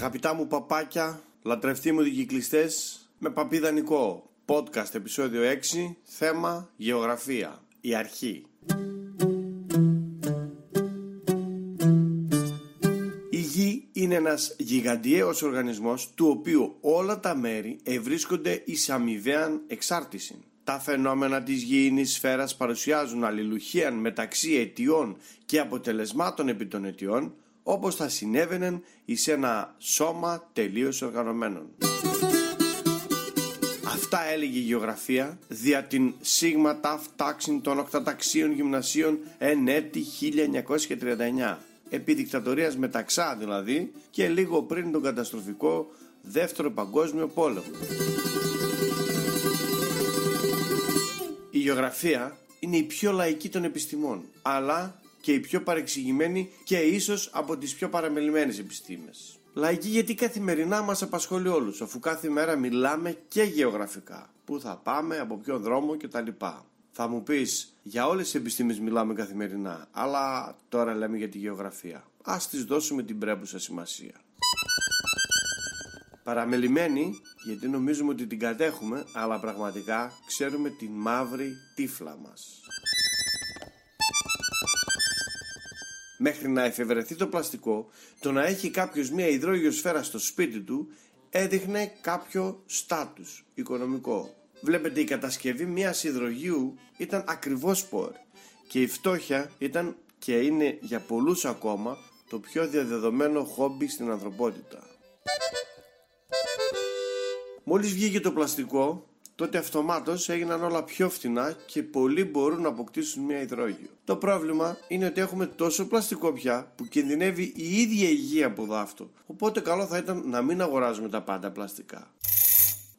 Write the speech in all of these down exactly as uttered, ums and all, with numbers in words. Αγαπητά μου παπάκια, λατρευτοί μου δικυκλιστές, με Παπίδα Νικό, podcast επεισόδιο έξι, θέμα γεωγραφία, η αρχή. Η γη είναι ένας γιγαντιαίος οργανισμός του οποίου όλα τα μέρη ευρίσκονται εις αμοιβαίαν εξάρτηση. Τα φαινόμενα της γήινης σφαίρας παρουσιάζουν αλληλουχία μεταξύ αιτιών και αποτελεσμάτων επί των αιτιών, όπως θα συνέβαιναν εις ένα σώμα τελείως οργανωμένων. Αυτά έλεγε η γεωγραφία δια την σίγμα ταφ τάξιν των οκταταξίων γυμνασίων εν έτη χίλια εννιακόσια τριάντα εννέα, επί δικτατορίας Μεταξά δηλαδή και λίγο πριν τον καταστροφικό δεύτερο παγκόσμιο πόλεμο. Η γεωγραφία είναι η πιο λαϊκή των επιστημών, αλλά και η πιο παρεξηγημένη και ίσως από τις πιο παραμελημένες επιστήμες. Λαϊκή γιατί καθημερινά μας απασχολεί όλους, αφού κάθε μέρα μιλάμε και γεωγραφικά. Πού θα πάμε, από ποιον δρόμο κτλ. Θα μου πεις, για όλες τις επιστήμες μιλάμε καθημερινά, αλλά τώρα λέμε για τη γεωγραφία. Ας της δώσουμε την πρέπουσα σημασία. Παραμελημένη, γιατί νομίζουμε ότι την κατέχουμε, αλλά πραγματικά ξέρουμε την μαύρη τύφλα μας. Μέχρι να εφευρεθεί το πλαστικό, το να έχει κάποιος μια υδρόγειο σφαίρα στο σπίτι του έδειχνε κάποιο στάτους οικονομικό. Βλέπετε, η κατασκευή μιας υδρογείου ήταν ακριβώς σπορ και η φτώχεια ήταν και είναι για πολλούς ακόμα το πιο διαδεδομένο χόμπι στην ανθρωπότητα. Μόλις βγήκε το πλαστικό, τότε αυτομάτως έγιναν όλα πιο φθηνά και πολλοί μπορούν να αποκτήσουν μια υδρόγειο. Το πρόβλημα είναι ότι έχουμε τόσο πλαστικό πια που κινδυνεύει η ίδια η γη από δάφτο. Οπότε καλό θα ήταν να μην αγοράζουμε τα πάντα πλαστικά.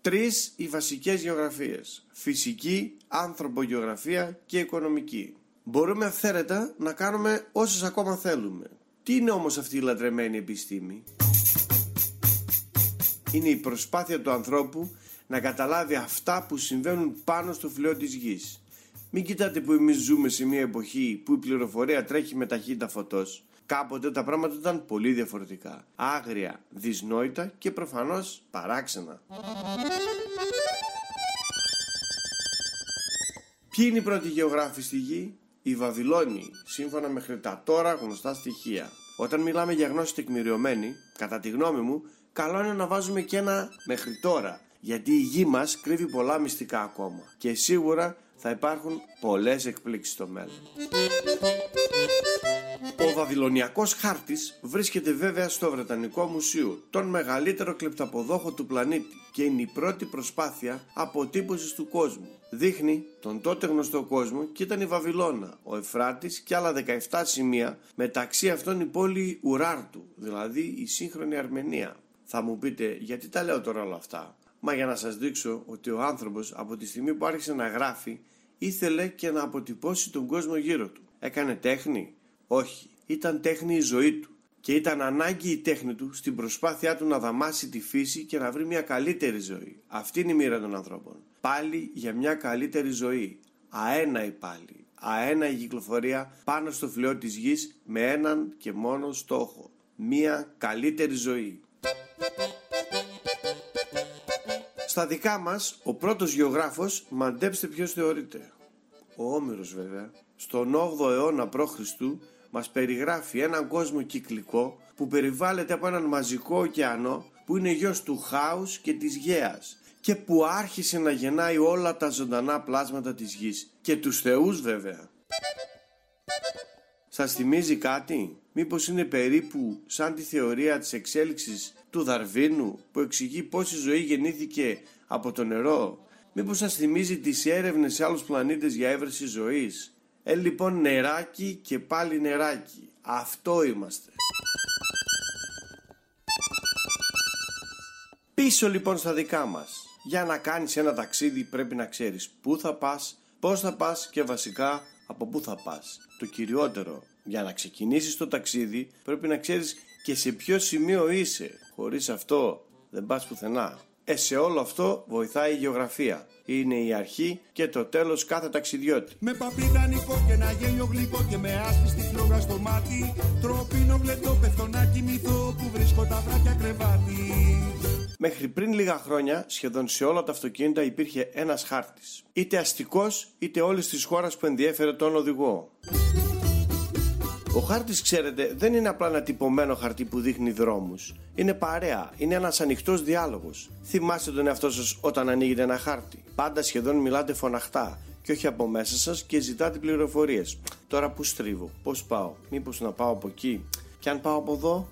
Τρεις οι βασικές γεωγραφίες. Φυσική, ανθρωπογεωγραφία και οικονομική. Μπορούμε αυθαίρετα να κάνουμε όσες ακόμα θέλουμε. Τι είναι όμως αυτή η λατρεμένη επιστήμη? Είναι η προσπάθεια του ανθρώπου να καταλάβει αυτά που συμβαίνουν πάνω στο φλοιό της γης. Μην κοιτάτε που εμείς ζούμε σε μια εποχή που η πληροφορία τρέχει με ταχύτητα φωτός. Κάποτε τα πράγματα ήταν πολύ διαφορετικά. Άγρια, δυσνόητα και προφανώς παράξενα. Ποιοι είναι οι πρώτοι γεωγράφοι στη γη? Οι Βαβυλώνιοι, σύμφωνα με τα τώρα γνωστά στοιχεία. Όταν μιλάμε για γνώση τεκμηριωμένη, κατά τη γνώμη μου, καλό είναι να βάζουμε και ένα μέχρι τώρα, γιατί η γη μας κρύβει πολλά μυστικά ακόμα και σίγουρα θα υπάρχουν πολλές εκπλήξεις στο μέλλον. Ο Βαβυλωνιακός χάρτης βρίσκεται βέβαια στο Βρετανικό Μουσείο, τον μεγαλύτερο κλεπταποδόχο του πλανήτη, και είναι η πρώτη προσπάθεια αποτύπωσης του κόσμου. Δείχνει τον τότε γνωστό κόσμο και ήταν η Βαβυλώνα, ο Εφράτης και άλλα δεκαεπτά σημεία, μεταξύ αυτών η πόλη Ουράρτου, δηλαδή η σύγχρονη Αρμενία. Θα μου πείτε, γιατί τα λέω τώρα όλα αυτά? Μα για να σας δείξω ότι ο άνθρωπος από τη στιγμή που άρχισε να γράφει ήθελε και να αποτυπώσει τον κόσμο γύρω του. Έκανε τέχνη? Όχι. Ήταν τέχνη η ζωή του. Και ήταν ανάγκη η τέχνη του στην προσπάθειά του να δαμάσει τη φύση και να βρει μια καλύτερη ζωή. Αυτή είναι η μοίρα των ανθρώπων. Πάλι για μια καλύτερη ζωή. Αέναη πάλι. Αέναη κυκλοφορία πάνω στο φλοιό της γης με έναν και μόνο στόχο. Μια καλύτερη ζωή. Στα δικά μας, ο πρώτος γεωγράφος, μαντέψτε ποιος θεωρείται. Ο Όμηρος βέβαια, στον όγδοο αιώνα π.Χ. μας περιγράφει έναν κόσμο κυκλικό που περιβάλλεται από έναν μαζικό ωκεανό που είναι γιος του χάους και της γέας και που άρχισε να γεννάει όλα τα ζωντανά πλάσματα της γης και τους θεούς βέβαια. Σας θυμίζει κάτι? Μήπως είναι περίπου σαν τη θεωρία της εξέλιξης του Δαρβίνου που εξηγεί πώς η ζωή γεννήθηκε από το νερό? Μήπως σας θυμίζει τις έρευνες σε άλλους πλανήτες για έβρεση ζωής? Ε, λοιπόν, νεράκι και πάλι νεράκι. Αυτό είμαστε. Πίσω λοιπόν στα δικά μας. Για να κάνεις ένα ταξίδι πρέπει να ξέρεις πού θα πας, πώς θα πας και βασικά από πού θα πας. Το κυριότερο, για να ξεκινήσεις το ταξίδι πρέπει να ξέρεις και σε ποιο σημείο είσαι. Χωρίς αυτό δεν πας πουθενά. Ε, σε όλο αυτό βοηθάει η γεωγραφία. Είναι η αρχή και το τέλος κάθε ταξιδιώτη. Με Παπίδα Νικό και ένα γέλιο γλυκό και με άσπιστη φλόγα στο μάτι. Τροπίνο μπλετό πεφτώ να κοιμηθώ που βρίσκω. από τα βράχια κρεβάτι. Μέχρι πριν λίγα χρόνια, σχεδόν σε όλα τα αυτοκίνητα υπήρχε ένας χάρτης. Είτε αστικός, είτε όλης της χώρας που ενδιέφερε τον οδηγό. Ο χάρτης, ξέρετε, δεν είναι απλά ένα τυπωμένο χαρτί που δείχνει δρόμους. Είναι παρέα, είναι ένας ανοιχτός διάλογος. Θυμάστε τον εαυτό σας όταν ανοίγετε ένα χάρτη. Πάντα σχεδόν μιλάτε φωναχτά και όχι από μέσα σας και ζητάτε πληροφορίες. Τώρα που στρίβω, πώς πάω, μήπως να πάω από εκεί, και αν πάω από εδώ,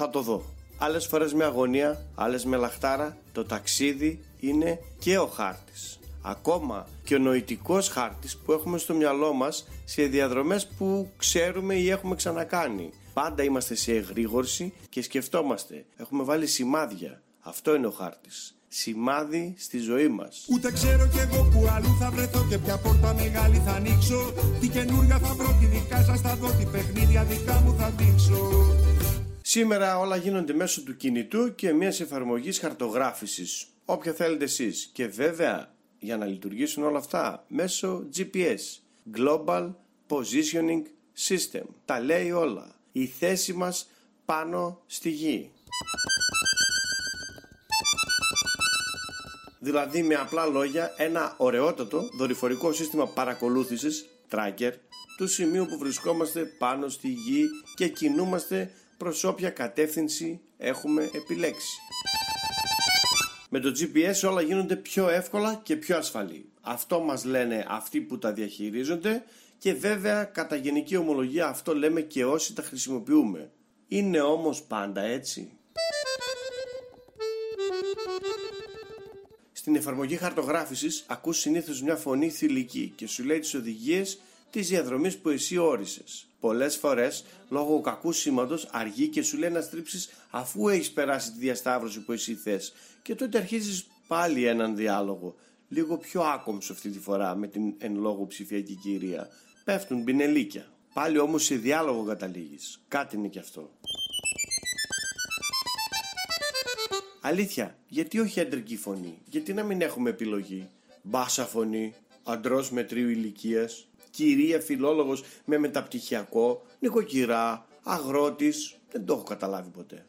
θα το δω. Άλλες φορές με αγωνία, άλλες με λαχτάρα, το ταξίδι είναι και ο χάρτης. Ακόμα και ο νοητικός χάρτης που έχουμε στο μυαλό μας σε διαδρομές που ξέρουμε ή έχουμε ξανακάνει. Πάντα είμαστε σε εγρήγορση και σκεφτόμαστε. Έχουμε βάλει σημάδια. Αυτό είναι ο χάρτης. Σημάδι στη ζωή μας. Ούτε ξέρω κι εγώ που αλλού θα βρεθώ και ποια πόρτα μεγάλη θα ανοίξω. Τι καινούργια θα βρω, τη δικά σας θα δω, τι παιχνίδια δικά μου θα δείξω. Σήμερα όλα γίνονται μέσω του κινητού και μιας εφαρμογής χαρτογράφησης. Όποια θέλετε εσείς. Και βέβαια, για να λειτουργήσουν όλα αυτά, μέσω τζι πι ες, Global Positioning System. Τα λέει όλα. Η θέση μας πάνω στη γη. Δηλαδή, με απλά λόγια, ένα ωραιότατο δορυφορικό σύστημα παρακολούθησης, tracker, του σημείου που βρισκόμαστε πάνω στη γη και κινούμαστε προς όποια κατεύθυνση έχουμε επιλέξει. Με το τζι πι ες όλα γίνονται πιο εύκολα και πιο ασφαλή. Αυτό μας λένε αυτοί που τα διαχειρίζονται και βέβαια κατά γενική ομολογία αυτό λέμε και όσοι τα χρησιμοποιούμε. Είναι όμως πάντα έτσι? Στην εφαρμογή χαρτογράφησης ακούς συνήθως μια φωνή θηλυκή και σου λέει τις οδηγίες της διαδρομής που εσύ όρισες. Πολλές φορές λόγω κακού σήματος αργεί και σου λέει να στρίψεις αφού έχεις περάσει τη διασταύρωση που εσύ θες. Και τότε αρχίζεις πάλι έναν διάλογο, λίγο πιο άκομψο αυτή τη φορά με την εν λόγω ψηφιακή κυρία. Πέφτουν πινελίκια. Πάλι όμως σε διάλογο καταλήγεις. Κάτι είναι κι αυτό. Αλήθεια, γιατί όχι αντρική φωνή, γιατί να μην έχουμε επιλογή? Μπάσα φωνή, αντρός μετρίου ηλικίας, κυρία φιλόλογος με μεταπτυχιακό, νοικοκυρά, αγρότης, δεν το έχω καταλάβει ποτέ.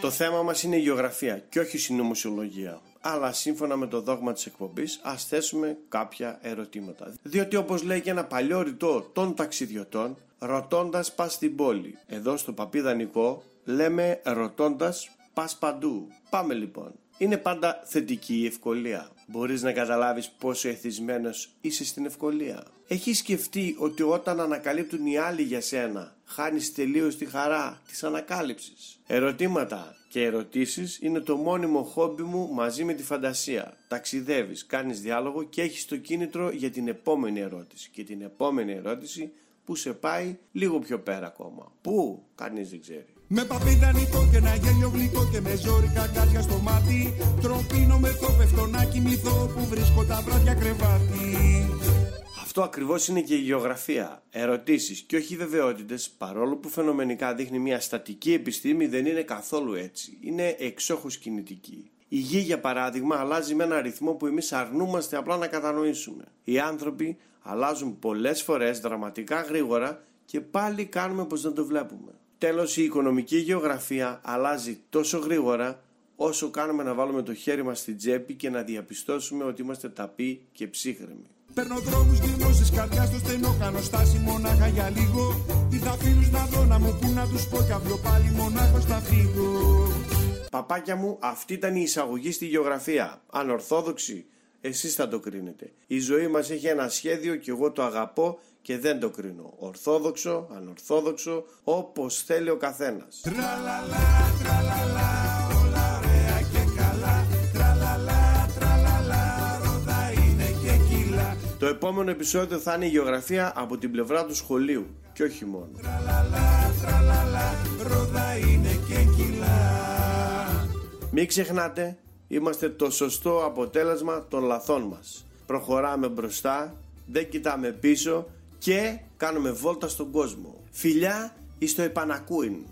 Το θέμα μας είναι η γεωγραφία και όχι η συνωμοσιολογία. Αλλά σύμφωνα με το δόγμα της εκπομπής ας θέσουμε κάποια ερωτήματα. Διότι όπως λέει και ένα παλιό ρητό των ταξιδιωτών, ρωτώντας πας στην πόλη. Εδώ στο Παπίδα Νικό λέμε ρωτώντας πας παντού. Πάμε λοιπόν. Είναι πάντα θετική η ευκολία. Μπορείς να καταλάβεις πόσο εθισμένος είσαι στην ευκολία. Έχεις σκεφτεί ότι όταν ανακαλύπτουν οι άλλοι για σένα, χάνεις τελείως τη χαρά της ανακάλυψης? Ερωτήματα και ερωτήσεις είναι το μόνιμο χόμπι μου μαζί με τη φαντασία. Ταξιδεύεις, κάνεις διάλογο και έχεις το κίνητρο για την επόμενη ερώτηση. Και την επόμενη ερώτηση που σε πάει λίγο πιο πέρα ακόμα. Πού, κανείς δεν ξέρει. Με Παπίδα Νικό και ένα γέλιο γλυκό και με ζόρικα κάτια στο μάτι, τροπίνω με το πεφτώ να κοιμηθώ που βρίσκω τα βράδια κρεβάτι. Αυτό ακριβώς είναι και η γεωγραφία. Ερωτήσεις και όχι βεβαιότητες, παρόλο που φαινομενικά δείχνει μια στατική επιστήμη, δεν είναι καθόλου έτσι. Είναι εξόχως κινητική. Η γη, για παράδειγμα, αλλάζει με ένα ρυθμό που εμείς αρνούμαστε απλά να κατανοήσουμε. Οι άνθρωποι αλλάζουν πολλές φορές δραματικά γρήγορα και πάλι κάνουμε πως δεν το βλέπουμε. Τέλος, η οικονομική γεωγραφία αλλάζει τόσο γρήγορα όσο κάνουμε να βάλουμε το χέρι μας στην τσέπη και να διαπιστώσουμε ότι είμαστε ταποί και ψύχρεμοι. Παίρνω δρόμους γλυμούς της καρδιάς στο στενό, κάνω στάση μονάχα για λίγο. Ήρθα φίλους να δω να μου πού να τους πω κι αύριο πάλι μονάχος θα φύγω. Παπάκια μου, αυτή ήταν η εισαγωγή στη γεωγραφία. Ανορθόδοξη, εσείς θα το κρίνετε. Η ζωή μας έχει ένα σχέδιο και εγώ το αγαπώ και δεν το κρίνω. Ορθόδοξο, ανορθόδοξο, όπως θέλει ο καθένας. Τραλαλα, τραλαλα. Το επόμενο επεισόδιο θα είναι η γεωγραφία από την πλευρά του σχολείου και όχι μόνο. Τραλαλα, τραλαλα, ρόδα είναι και κιλά. Μην ξεχνάτε, είμαστε το σωστό αποτέλεσμα των λαθών μας. Προχωράμε μπροστά, δεν κοιτάμε πίσω και κάνουμε βόλτα στον κόσμο. Φιλιά εις το επανακούιν.